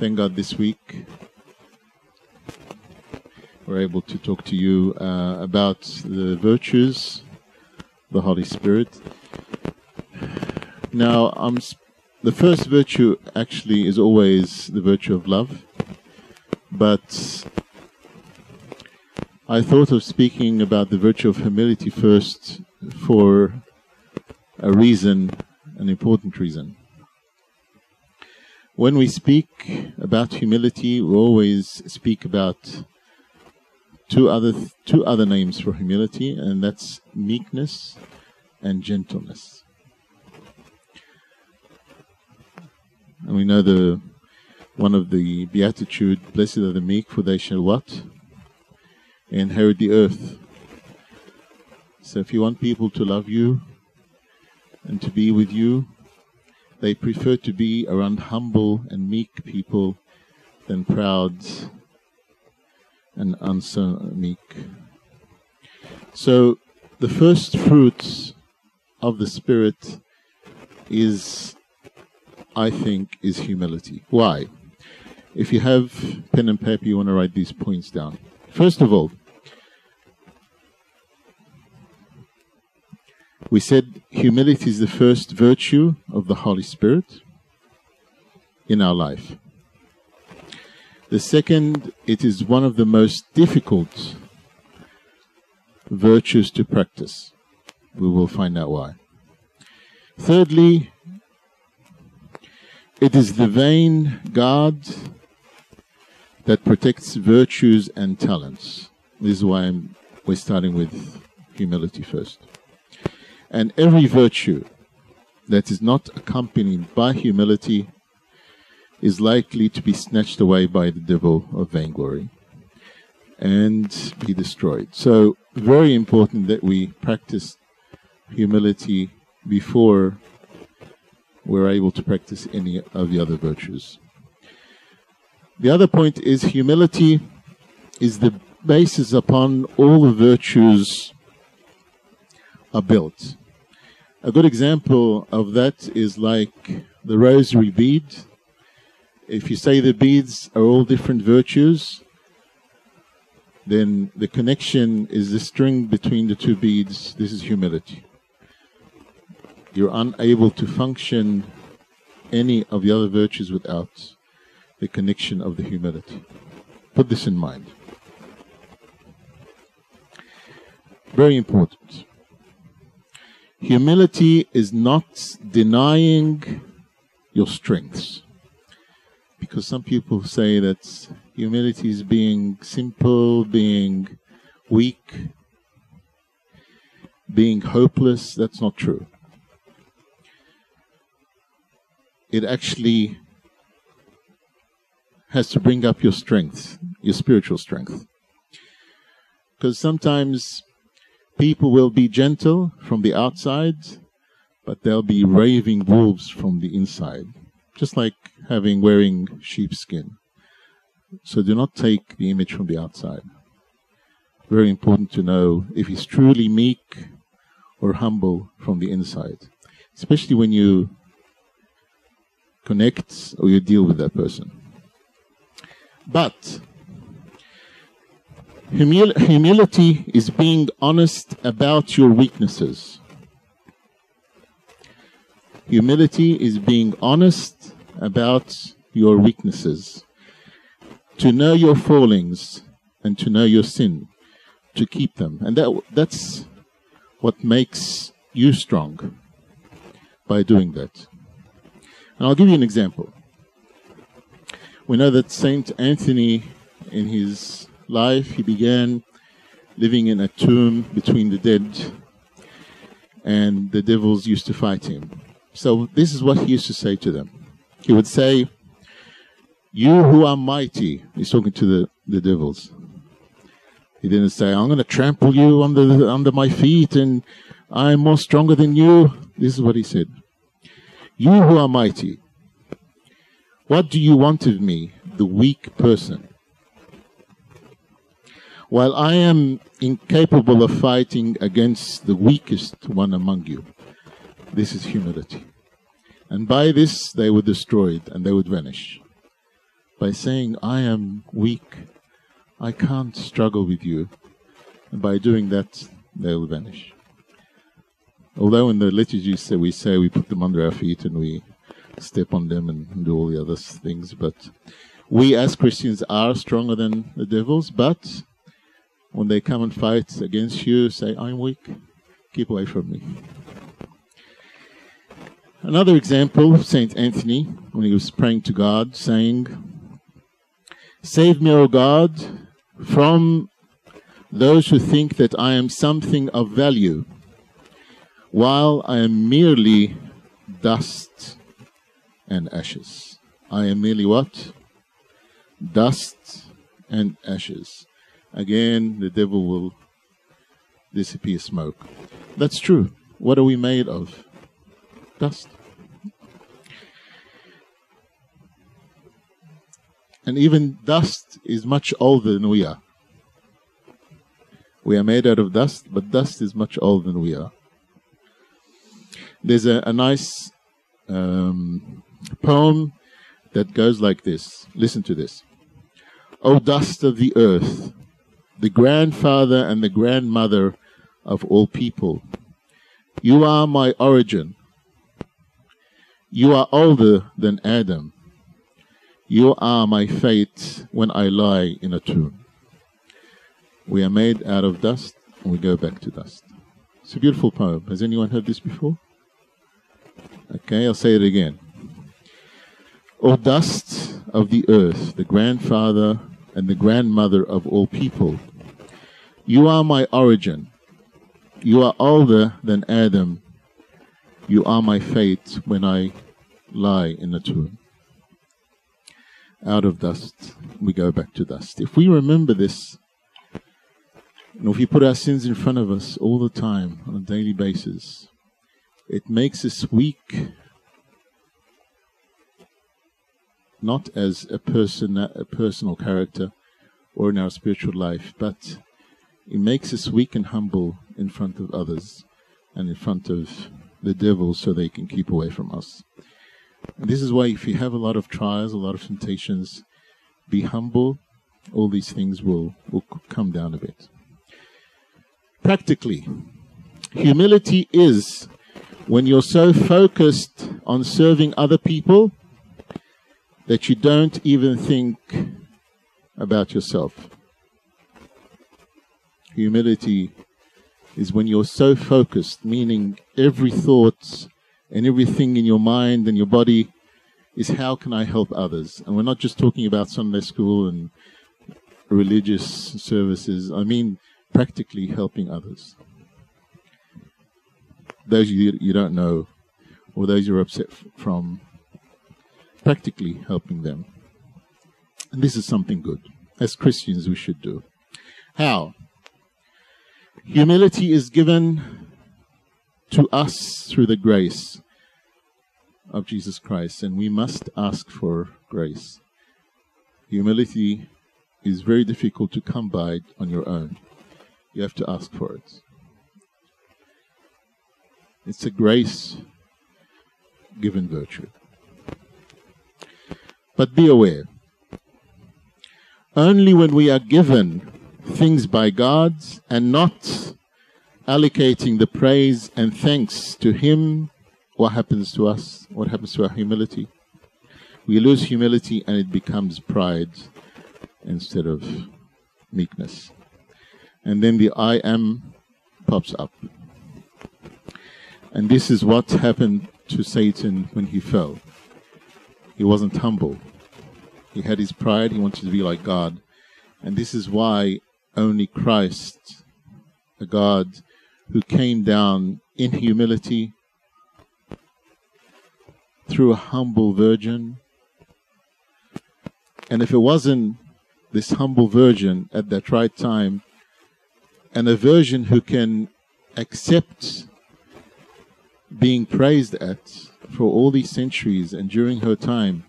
Thank God this week we're able to talk to you about the virtues, the Holy Spirit. Now, the first virtue actually is always the virtue of love, but I thought of speaking about the virtue of humility first for a reason, an important reason. When we speak about humility, we always speak about two other names for humility, and that's meekness and gentleness. And we know one of the Beatitudes, blessed are the meek, for they shall what? Inherit the earth. So if you want people to love you and to be with you, they prefer to be around humble and meek people than proud and meek. So the first fruit of the Spirit is, I think, is humility. Why? If you have pen and paper, you want to write these points down. First of all, we said humility is the first virtue of the Holy Spirit in our life. The second, it is one of the most difficult virtues to practice. We will find out why. Thirdly, it is the vain guard that protects virtues and talents. This is why we're starting with humility first. And every virtue that is not accompanied by humility is likely to be snatched away by the devil of vainglory and be destroyed. So, very important that we practice humility before we're able to practice any of the other virtues. The other point is humility is the basis upon all the virtues are built. A good example of that is like the rosary bead. If you say the beads are all different virtues, then the connection is the string between the two beads. This is humility. You're unable to function any of the other virtues without the connection of the humility. Put this in mind. Very important. Humility is not denying your strengths, because some people say that humility is being simple, being weak, being hopeless. That's not true. It actually has to bring up your strength, your spiritual strength, because sometimes people will be gentle from the outside, but they'll be raving wolves from the inside, just like wearing sheepskin. So do not take the image from the outside. Very important to know if he's truly meek or humble from the inside, especially when you connect or you deal with that person. But humility is being honest about your weaknesses. Humility is being honest about your weaknesses. To know your fallings and to know your sin, to keep them. And that's what makes you strong by doing that. And I'll give you an example. We know that Saint Anthony, in his life, he began living in a tomb between the dead, and the devils used to fight him. So this is what he used to say to them. He would say, "You who are mighty," he's talking to the devils. He didn't say, "I'm going to trample you under my feet and I'm more stronger than you." This is what he said. "You who are mighty, what do you want of me, the weak person? While I am incapable of fighting against the weakest one among you." This is humility. And by this they were destroyed and they would vanish. by saying, I am weak, I can't struggle with you. And by doing that, they will vanish. Although in the liturgies that we say, we put them under our feet and we step on them and do all the other things, but we as Christians are stronger than the devils, but when they come and fight against you, say, I'm weak, keep away from me. Another example of Saint Anthony, when he was praying to God, saying, Save me, O God, from those who think that I am something of value, while I am merely dust and ashes. I am merely what? Dust and ashes. Again, the devil will disappear smoke. That's true. What are we made of? Dust. And even dust is much older than we are. We are made out of dust, but dust is much older than we are. There's a nice poem that goes like this. Listen to this. O dust of the earth, the grandfather and the grandmother of all people, you are my origin. You are older than Adam. You are my fate when I lie in a tomb. We are made out of dust, and we go back to dust. It's a beautiful poem. Has anyone heard this before? Okay, I'll say it again. O dust of the earth, the grandfather and the grandmother of all people, you are my origin. You are older than Adam. You are my fate when I lie in a tomb. Out of dust, we go back to dust. If we remember this, and if we put our sins in front of us all the time on a daily basis, it makes us weak. Not as a personal character or in our spiritual life, but it makes us weak and humble in front of others and in front of the devil so they can keep away from us. And this is why if you have a lot of trials, a lot of temptations, be humble. All these things will come down a bit. Practically, humility is when you're so focused on serving other people that you don't even think about yourself. Humility is when you're so focused, meaning every thought and everything in your mind and your body is how can I help others? And we're not just talking about Sunday school and religious services. I mean practically helping others. Those you don't know or those you're upset from, practically helping them. And this is something good. As Christians, we should do. How? Humility is given to us through the grace of Jesus Christ, and we must ask for grace. Humility is very difficult to come by on your own. You have to ask for it. It's a grace-given virtue. But be aware, only when we are given things by God and not allocating the praise and thanks to Him, what happens to us, what happens to our humility? We lose humility and it becomes pride instead of meekness. And then the I am pops up. And this is what happened to Satan when he fell. He wasn't humble. He had his pride, he wanted to be like God. And this is why only Christ, the God who came down in humility through a humble virgin. And if it wasn't this humble virgin at that right time, and a virgin who can accept being praised at for all these centuries and during her time,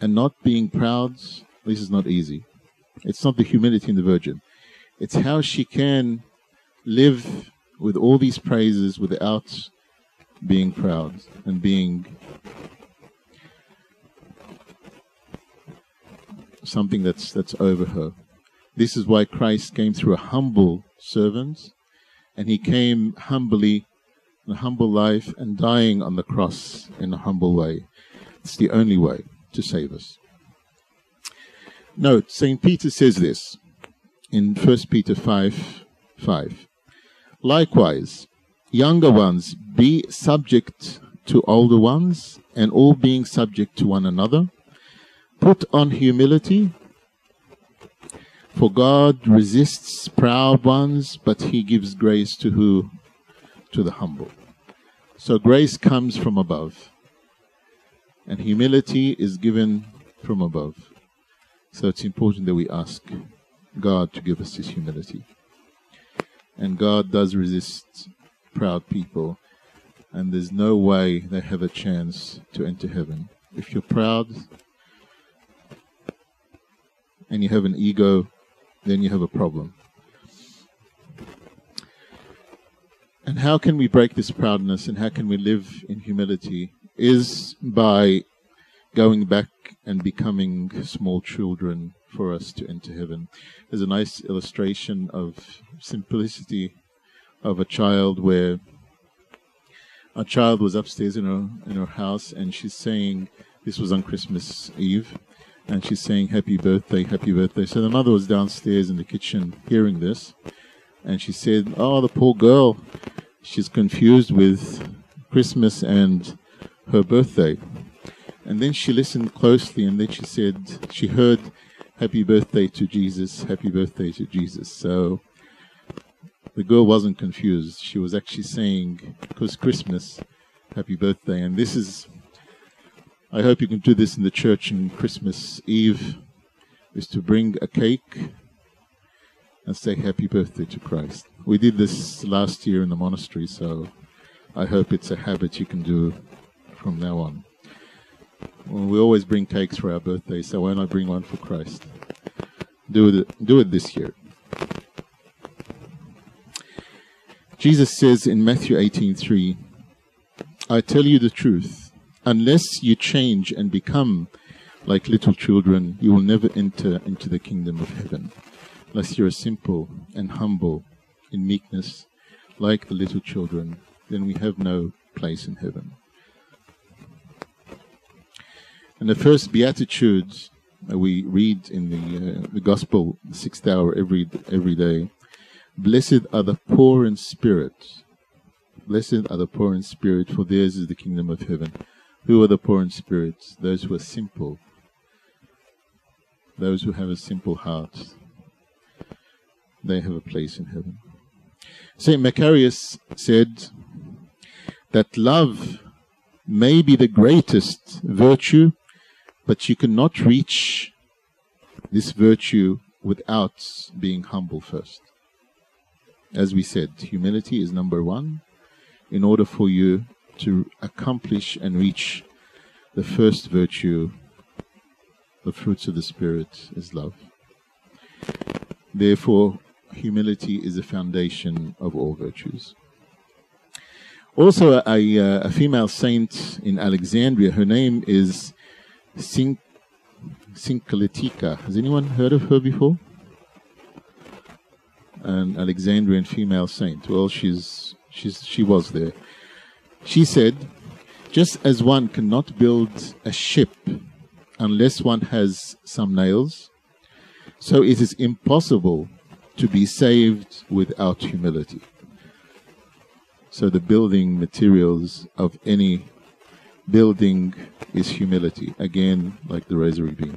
and not being proud, this is not easy. It's not the humility in the Virgin. It's how she can live with all these praises without being proud and being something that's over her. This is why Christ came through a humble servant, and he came humbly, in a humble life, and dying on the cross in a humble way. It's the only way to save us. Note, St. Peter says this in 1 Peter 5:5. Likewise, younger ones, be subject to older ones, and all being subject to one another. Put on humility, for God resists proud ones, but he gives grace to who? To the humble. So grace comes from above, and humility is given from above. So it's important that we ask God to give us his humility. And God does resist proud people, and there's no way they have a chance to enter heaven. If you're proud and you have an ego, then you have a problem. And how can we break this proudness, and how can we live in humility? Is by going back and becoming small children for us to enter heaven. There's a nice illustration of simplicity of a child, where a child was upstairs in her house, and she's saying, this was on Christmas Eve, and she's saying, happy birthday, happy birthday. So the mother was downstairs in the kitchen hearing this, and she said, oh, the poor girl, she's confused with Christmas and her birthday. And then she listened closely, and then she said, she heard, happy birthday to Jesus, happy birthday to Jesus. So the girl wasn't confused. She was actually saying, because Christmas, happy birthday. And this is, I hope you can do this in the church on Christmas Eve, is to bring a cake and say happy birthday to Christ. We did this last year in the monastery, so I hope it's a habit you can do from now on. Well, we always bring cakes for our birthday, so why not bring one for Christ? Do it this year. Jesus says in Matthew 18:3, I tell you the truth, unless you change and become like little children, you will never enter into the kingdom of heaven. Unless you are simple and humble in meekness, like the little children, then we have no place in heaven. And the first beatitudes we read in the Gospel, the 6th hour, every day. Blessed are the poor in spirit. Blessed are the poor in spirit, for theirs is the kingdom of heaven. Who are the poor in spirit? Those who are simple. Those who have a simple heart. They have a place in heaven. Saint Macarius said that love may be the greatest virtue, but you cannot reach this virtue without being humble first. As we said, humility is number one in order for you to accomplish and reach the first virtue. The fruits of the Spirit is love. Therefore, humility is the foundation of all virtues. Also, a female saint in Alexandria, her name is Sincletica. Has anyone heard of her before? An Alexandrian female saint. Well, she was there. She said, just as one cannot build a ship unless one has some nails, so it is impossible to be saved without humility. So the building materials of any building is humility. Again, like the rosary beam.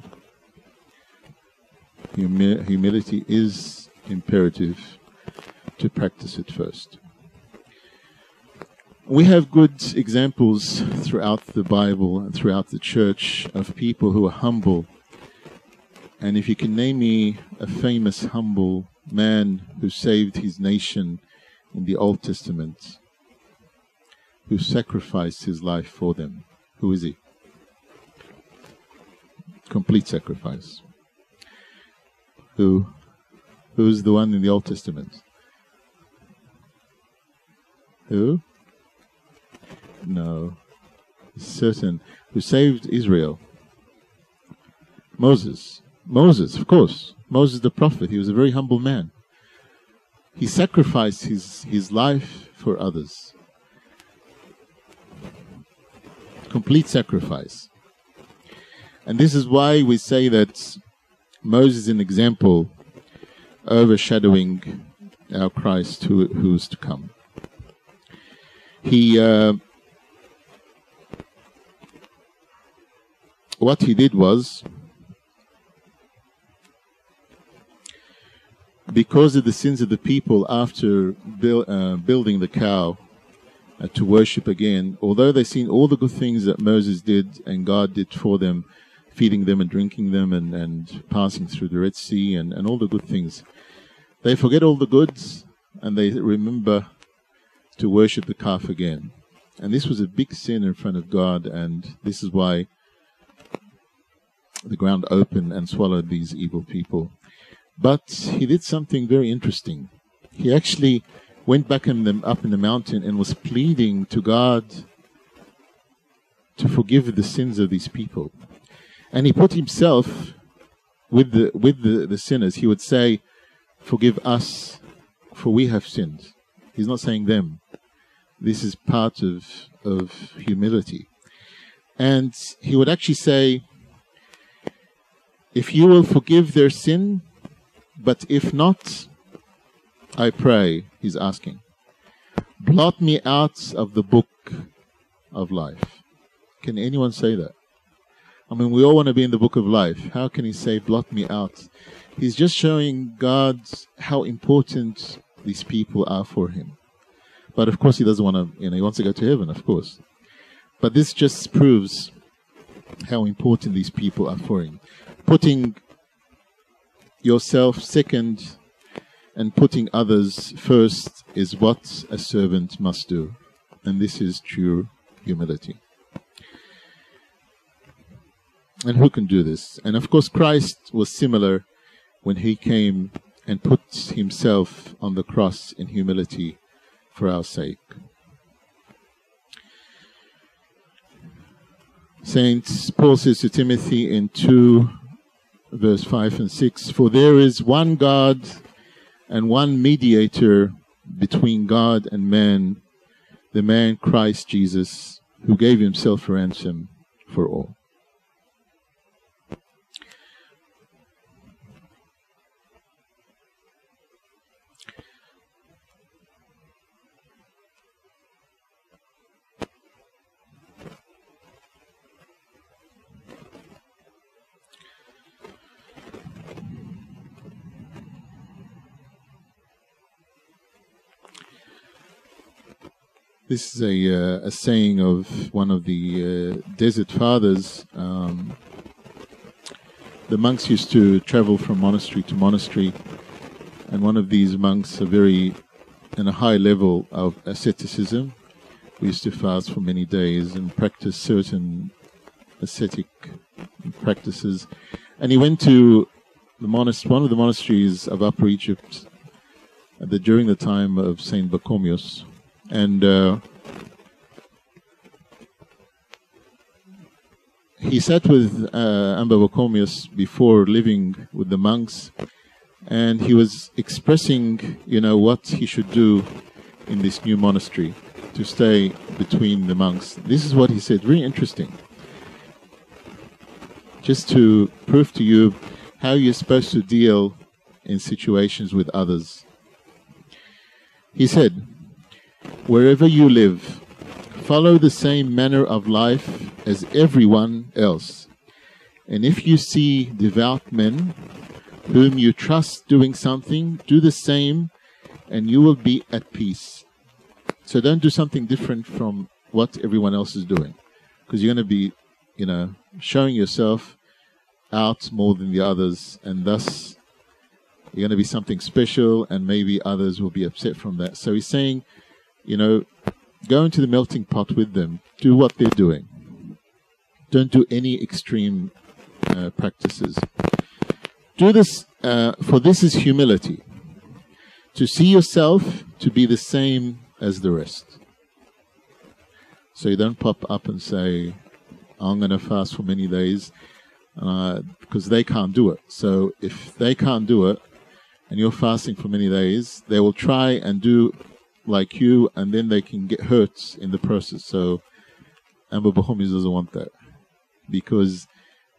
Humility is imperative to practice it first. We have good examples throughout the Bible and throughout the church of people who are humble. And if you can name me a famous humble man who saved his nation in the Old Testament, who sacrificed his life for them. Who is he? Complete sacrifice. Who is the one in the Old Testament? Who? No. Certain. Who saved Israel? Moses. Moses, of course. Moses the prophet, he was a very humble man. He sacrificed his life for others. Complete sacrifice. And this is why we say that Moses is an example overshadowing our Christ who is to come. What he did was, because of the sins of the people after building the cow to worship again, although they seen all the good things that Moses did and God did for them, feeding them and drinking them and passing through the Red Sea and all the good things, they forget all the goods and they remember to worship the calf again. And this was a big sin in front of God, and this is why the ground opened and swallowed these evil people. But he did something very interesting. He actually went back up in the mountain and was pleading to God to forgive the sins of these people. And he put himself with the sinners. He would say, "Forgive us, for we have sinned." He's not saying them. This is part of humility. And he would actually say, "If you will forgive their sin, but if not, I pray," he's asking, "blot me out of the book of life." Can anyone say that? I mean, we all want to be in the book of life. How can he say, "blot me out"? He's just showing God how important these people are for him. But of course he doesn't want to, he wants to go to heaven, of course. But this just proves how important these people are for him. Putting yourself second and putting others first is what a servant must do. And this is true humility. And who can do this? And of course Christ was similar when he came and put himself on the cross in humility for our sake. Saint Paul says to Timothy in 2:5-6, "For there is one God and one mediator between God and man, the man Christ Jesus, who gave himself a ransom for all." This is a saying of one of the desert fathers. The monks used to travel from monastery to monastery, and one of these monks, in a high level of asceticism, who used to fast for many days and practice certain ascetic practices. And he went to one of the monasteries of Upper Egypt during the time of Saint Pachomius. And he sat with Amba Vakomius before living with the monks, and he was expressing, what he should do in this new monastery to stay between the monks. This is what he said, really interesting. Just to prove to you how you're supposed to deal in situations with others. He said, "Wherever you live, follow the same manner of life as everyone else. And if you see devout men whom you trust doing something, do the same and you will be at peace." So don't do something different from what everyone else is doing, because you're going to be, showing yourself out more than the others, and thus you're going to be something special, and maybe others will be upset from that. So he's saying, go into the melting pot with them. Do what they're doing. Don't do any extreme practices. Do this, for this is humility, to see yourself to be the same as the rest. So you don't pop up and say, "I'm going to fast for many days. because they can't do it. So if they can't do it, and you're fasting for many days, they will try and do like you, and then they can get hurt in the process. So Amba Vakomius doesn't want that, because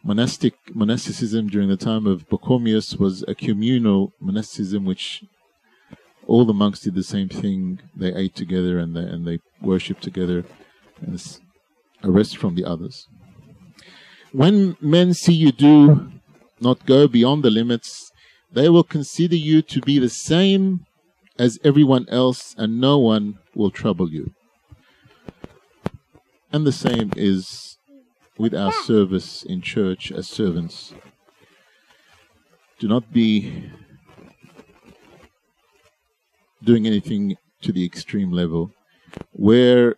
monasticism during the time of Vakomius was a communal monasticism, which all the monks did the same thing. They ate together and they worshipped together, and a rest from the others. When men see you do not go beyond the limits, they will consider you to be the same as everyone else, and no one will trouble you. And the same is with our service in church as servants. Do not be doing anything to the extreme level, where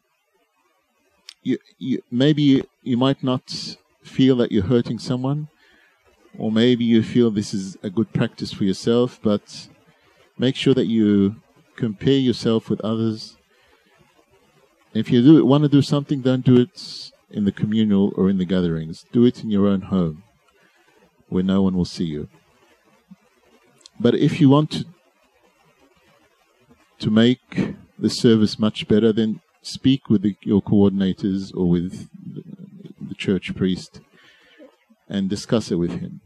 maybe you might not feel that you're hurting someone, or maybe you feel this is a good practice for yourself, but make sure that you compare yourself with others. If you want to do something, don't do it in the communal or in the gatherings. Do it in your own home, where no one will see you. But if you want to make the service much better, then speak with your coordinators or with the church priest and discuss it with him.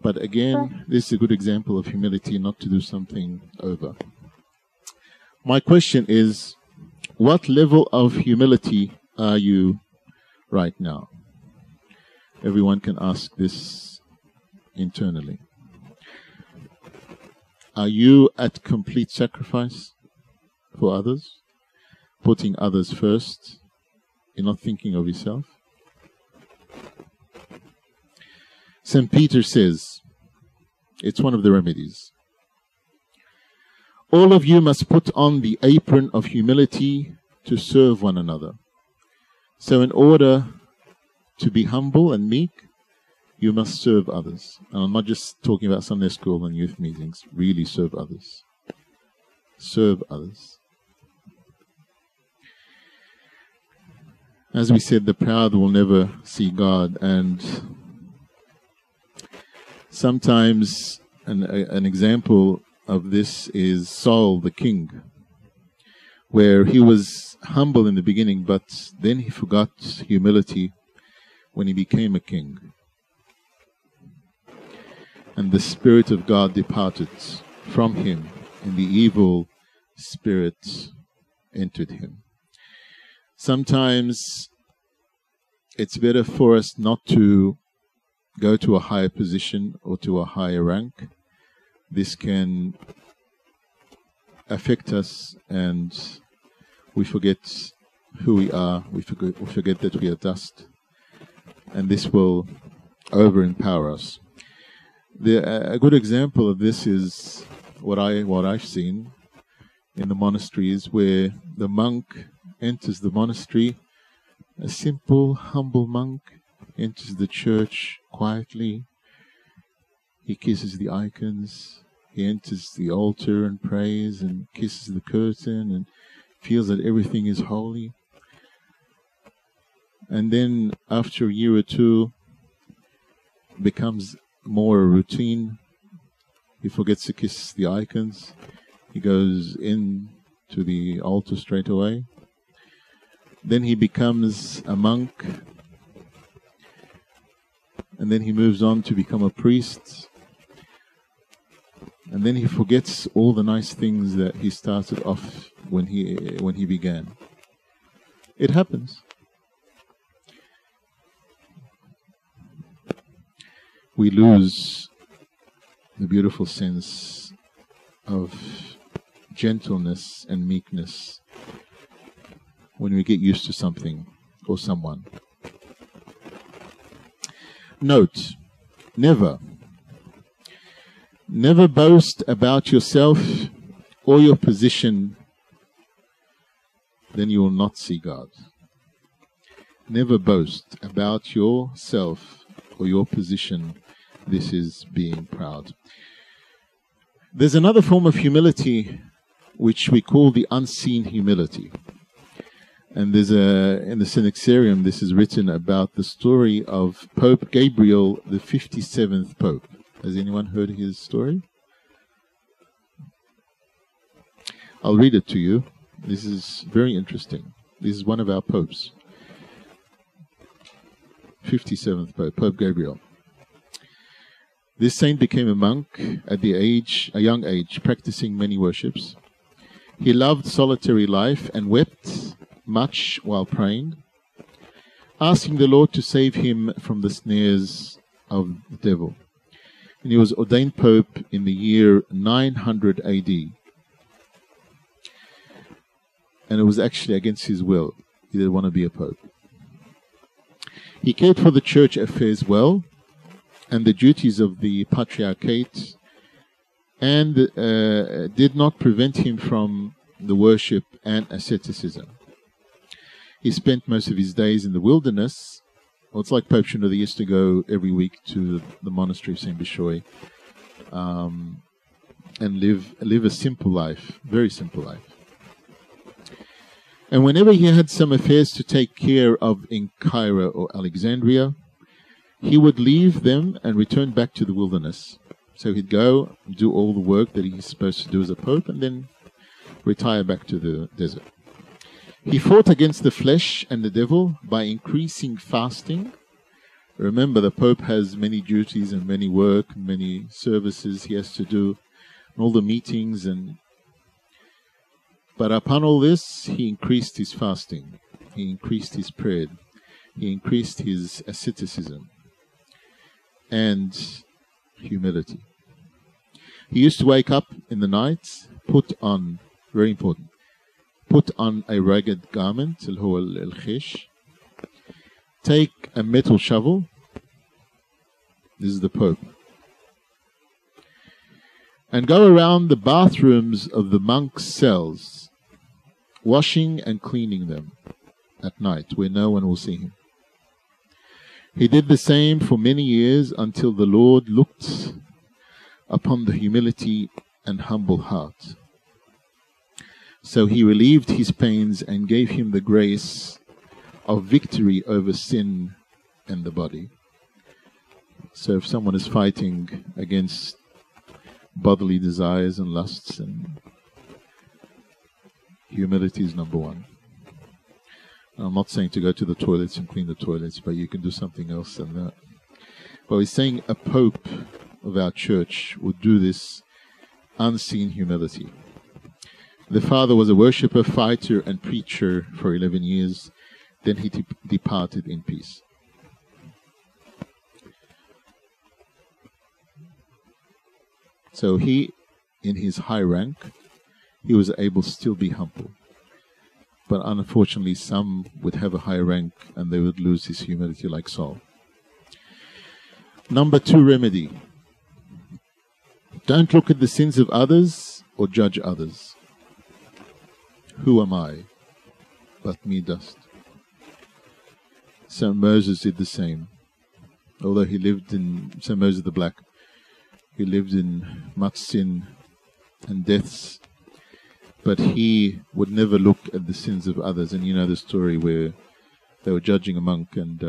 But again, this is a good example of humility, not to do something over. My question is, what level of humility are you right now? Everyone can ask this internally. Are you at complete sacrifice for others? Putting others first? You're not thinking of yourself? St. Peter says, it's one of the remedies, all of you must put on the apron of humility to serve one another. So in order to be humble and meek, you must serve others. And I'm not just talking about Sunday school and youth meetings, really serve others. Serve others. As we said, the proud will never see God, and sometimes an example of this is Saul the king, where he was humble in the beginning, but then he forgot humility when he became a king. And the Spirit of God departed from him, and the evil spirit entered him. Sometimes it's better for us not to go to a higher position or to a higher rank. This can affect us, and we forget who we are. We forget that we are dust, and this will overempower us. A good example of this is what I've seen in the monasteries, where the monk enters the monastery, a simple, humble monk, enters the church quietly. He kisses the icons. He enters the altar and prays and kisses the curtain and feels that everything is holy. And then after a year or two, becomes more a routine. He forgets to kiss the icons. He goes in to the altar straight away. Then he becomes a monk. And then he moves on to become a priest. And then he forgets all the nice things that he started off when he began. It happens. We lose the beautiful sense of gentleness and meekness when we get used to something or someone. Note, never boast about yourself or your position, then you will not see God. Never boast about yourself or your position. This is being proud. There's another form of humility which we call the unseen humility. And there's in the Synaxarium, this is written about the story of Pope Gabriel, the 57th Pope. Has anyone heard his story? I'll read it to you. This is very interesting. This is one of our popes. 57th Pope, Pope Gabriel. This saint became a monk at a young age, practicing many worships. He loved solitary life and wept much while praying, asking the Lord to save him from the snares of the devil. And he was ordained Pope in the year 900 AD. And it was actually against his will. He didn't want to be a Pope. He cared for the church affairs well, and the duties of the Patriarchate, and did not prevent him from the worship and asceticism. He spent most of his days in the wilderness. Well, it's like Pope Shenouda used to go every week to the monastery of Saint Bishoy and live a simple life, very simple life. And whenever he had some affairs to take care of in Cairo or Alexandria, he would leave them and return back to the wilderness. So he'd go, do all the work that he's supposed to do as a pope, and then retire back to the desert. He fought against the flesh and the devil by increasing fasting. Remember, the Pope has many duties and many work, many services he has to do, and all the meetings. But upon all this, he increased his fasting. He increased his prayer. He increased his asceticism and humility. He used to wake up in the night, put on, very important, put on a ragged garment, take a metal shovel. This is the Pope. And go around the bathrooms of the monks' cells, washing and cleaning them at night, where no one will see him. He did the same for many years, until the Lord looked upon the humility and humble heart. So he relieved his pains and gave him the grace of victory over sin and the body. So if someone is fighting against bodily desires and lusts, and humility is number one. I'm not saying to go to the toilets and clean the toilets, but you can do something else than that. But he's saying a Pope of our church would do this unseen humility. The father was a worshipper, fighter, and preacher for 11 years. Then he departed in peace. So he, in his high rank, he was able to still be humble. But unfortunately, some would have a high rank and they would lose his humility, like Saul. Number two remedy. Don't look at the sins of others or judge others. Who am I but me dust? Saint Moses did the same. Although he lived in Saint Moses the Black, he lived in much sin and deaths, but he would never look at the sins of others. And you know the story where they were judging a monk, and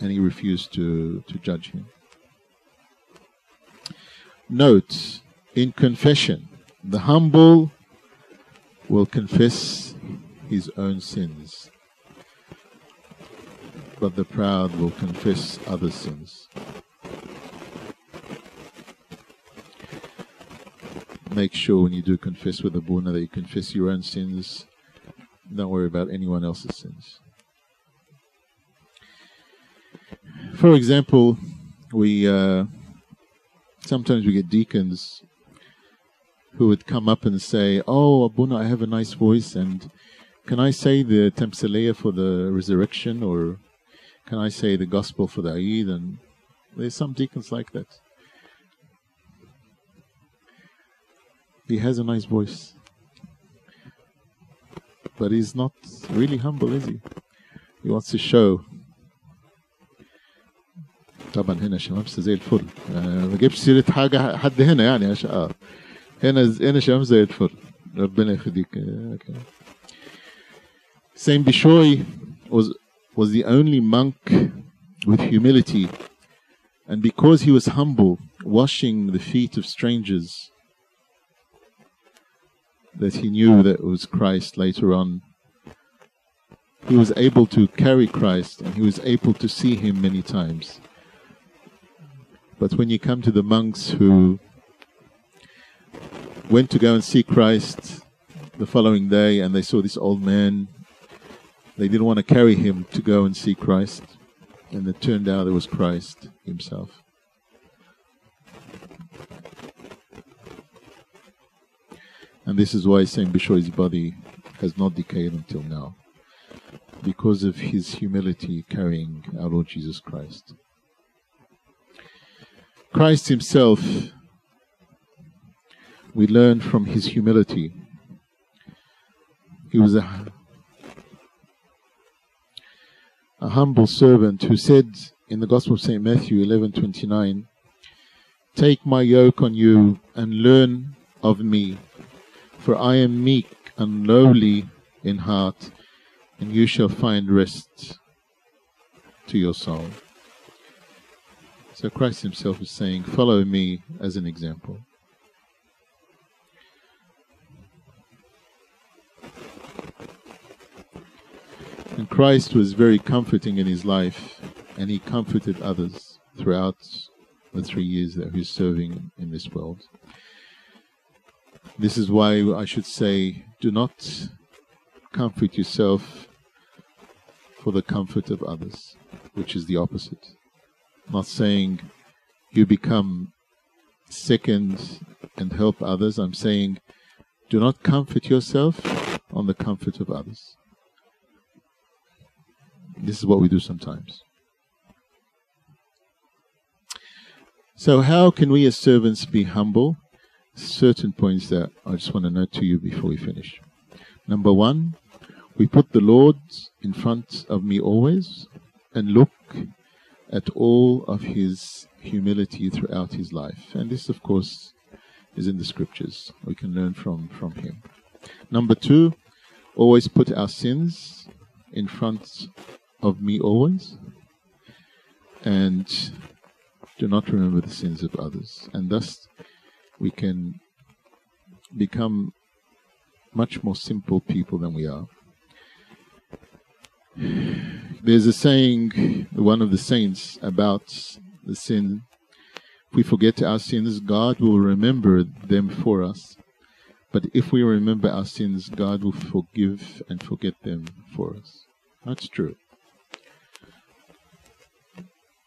he refused to judge him. Note, in confession, the humble will confess his own sins, but the proud will confess other sins. Make sure when you do confess with a Abuna that you confess your own sins. Don't worry about anyone else's sins. For example, sometimes we get deacons who would come up and say, "Oh, Abuna, I have a nice voice, and can I say the Tamsilea for the resurrection, or can I say the gospel for the Eid?" And there's some deacons like that. He has a nice voice, but he's not really humble, is he? He wants to show. طبعا هنا شمامسة زي الفل. ما بجيبش سيرة حاجة حد هنا يعني عشان هنا شمامسة زي الفل. ربنا يخليك. Saint Bishoy was the only monk with humility, and because he was humble, washing the feet of strangers, that he knew that it was Christ later on. He was able to carry Christ, and he was able to see him many times. But when you come to the monks who went to go and see Christ the following day, and they saw this old man, they didn't want to carry him to go and see Christ, and it turned out it was Christ himself. And this is why Saint Bishoy's body has not decayed until now, because of his humility carrying our Lord Jesus Christ. Christ himself, we learn from his humility. He was a humble servant who said in the Gospel of St. Matthew 11:29, "Take my yoke on you and learn of me, for I am meek and lowly in heart, and you shall find rest to your soul." So Christ himself is saying, follow me as an example. And Christ was very comforting in his life, and he comforted others throughout the 3 years that he was serving in this world. This is why I should say, do not comfort yourself for the comfort of others, which is the opposite. I'm not saying you become second and help others. I'm saying do not comfort yourself on the comfort of others. This is what we do sometimes. So how can we as servants be humble? Certain points that I just want to note to you before we finish. Number one, we put the Lord in front of me always and look at all of his humility throughout his life. And this, of course, is in the scriptures. We can learn from him. Number two, always put our sins in front of me always, and do not remember the sins of others. And thus we can become much more simple people than we are. There's a saying, one of the saints, about the sin. If we forget our sins, God will remember them for us. But if we remember our sins, God will forgive and forget them for us. That's true.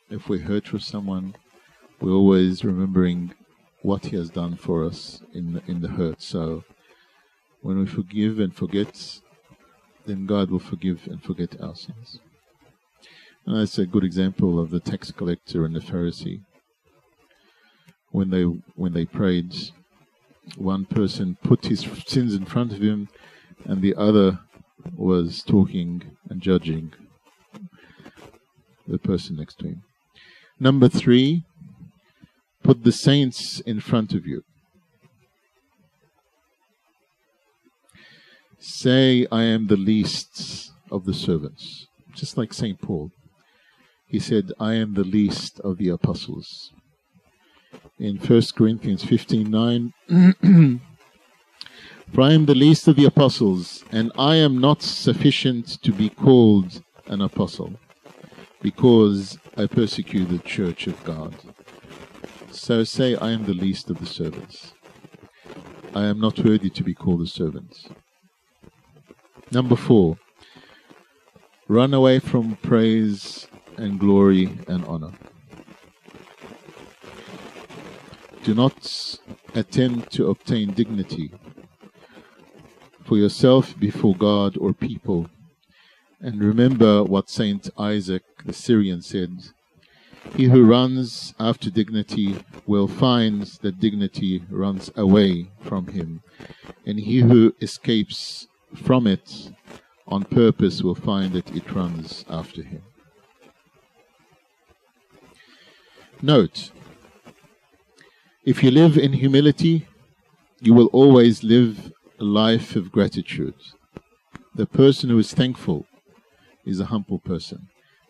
If we hurt for someone, we're always remembering what he has done for us in the hurt. So when we forgive and forget, then God will forgive and forget our sins. And that's a good example of the tax collector and the Pharisee. When they prayed, one person put his sins in front of him, and the other was talking and judging the person next to him. Number three, put the saints in front of you. Say, I am the least of the servants. Just like Saint Paul. He said, I am the least of the apostles. In 1 Corinthians 15:9, "For I am the least of the apostles, and I am not sufficient to be called an apostle, because I persecuted the church of God." So say, I am the least of the servants. I am not worthy to be called a servant. Number four, run away from praise and glory and honor. Do not attempt to obtain dignity for yourself before God or people. And remember what Saint Isaac the Syrian said, "He who runs after dignity will find that dignity runs away from him, and he who escapes from it on purpose will find that it runs after him." Note, if you live in humility, you will always live a life of gratitude. the person who is thankful is a humble person,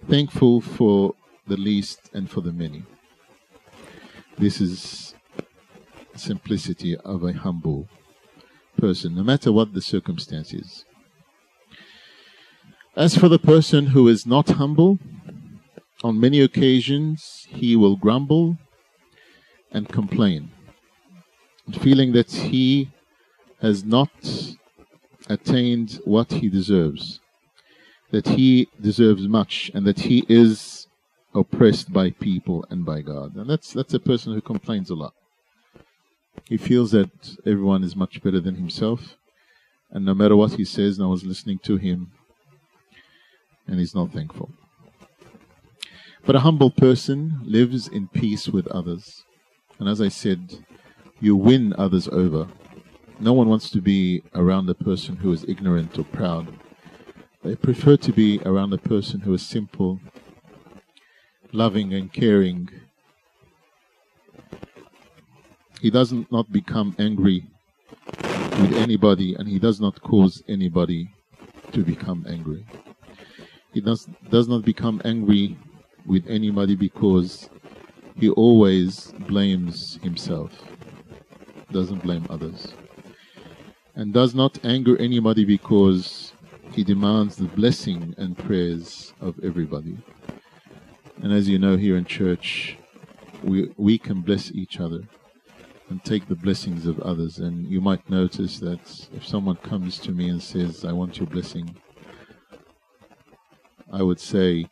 thankful for the least and for the many. This is simplicity of a humble person, no matter what the circumstances. As for the person who is not humble, on many occasions he will grumble and complain, feeling that he has not attained what he deserves, that he deserves much, and that he is oppressed by people and by God. And that's a person who complains a lot. He feels that everyone is much better than himself, and no matter what he says, no one's listening to him, and he's not thankful. But a humble person lives in peace with others. And as I said, you win others over. No one wants to be around a person who is ignorant or proud. They prefer to be around a person who is simple, loving and caring. He does not become angry with anybody, and he does not cause anybody to become angry. He does not become angry with anybody because he always blames himself, doesn't blame others, and does not anger anybody because he demands the blessing and prayers of everybody. And as you know, here in church, we can bless each other and take the blessings of others. And you might notice that if someone comes to me and says, "I want your blessing," I would say,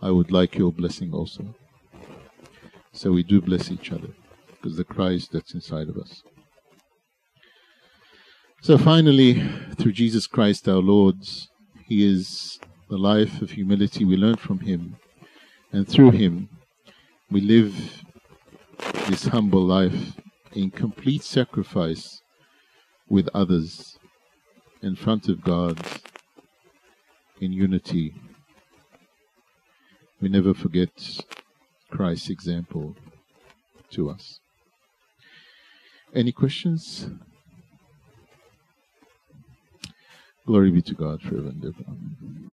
"I would like your blessing also." So we do bless each other, because the Christ that's inside of us. So finally, through Jesus Christ our Lord, He is the life of humility. We learn from Him, and through Him we live this humble life in complete sacrifice with others, in front of God, in unity. We never forget Christ's example to us. Any questions? Glory be to God forever and ever. Amen.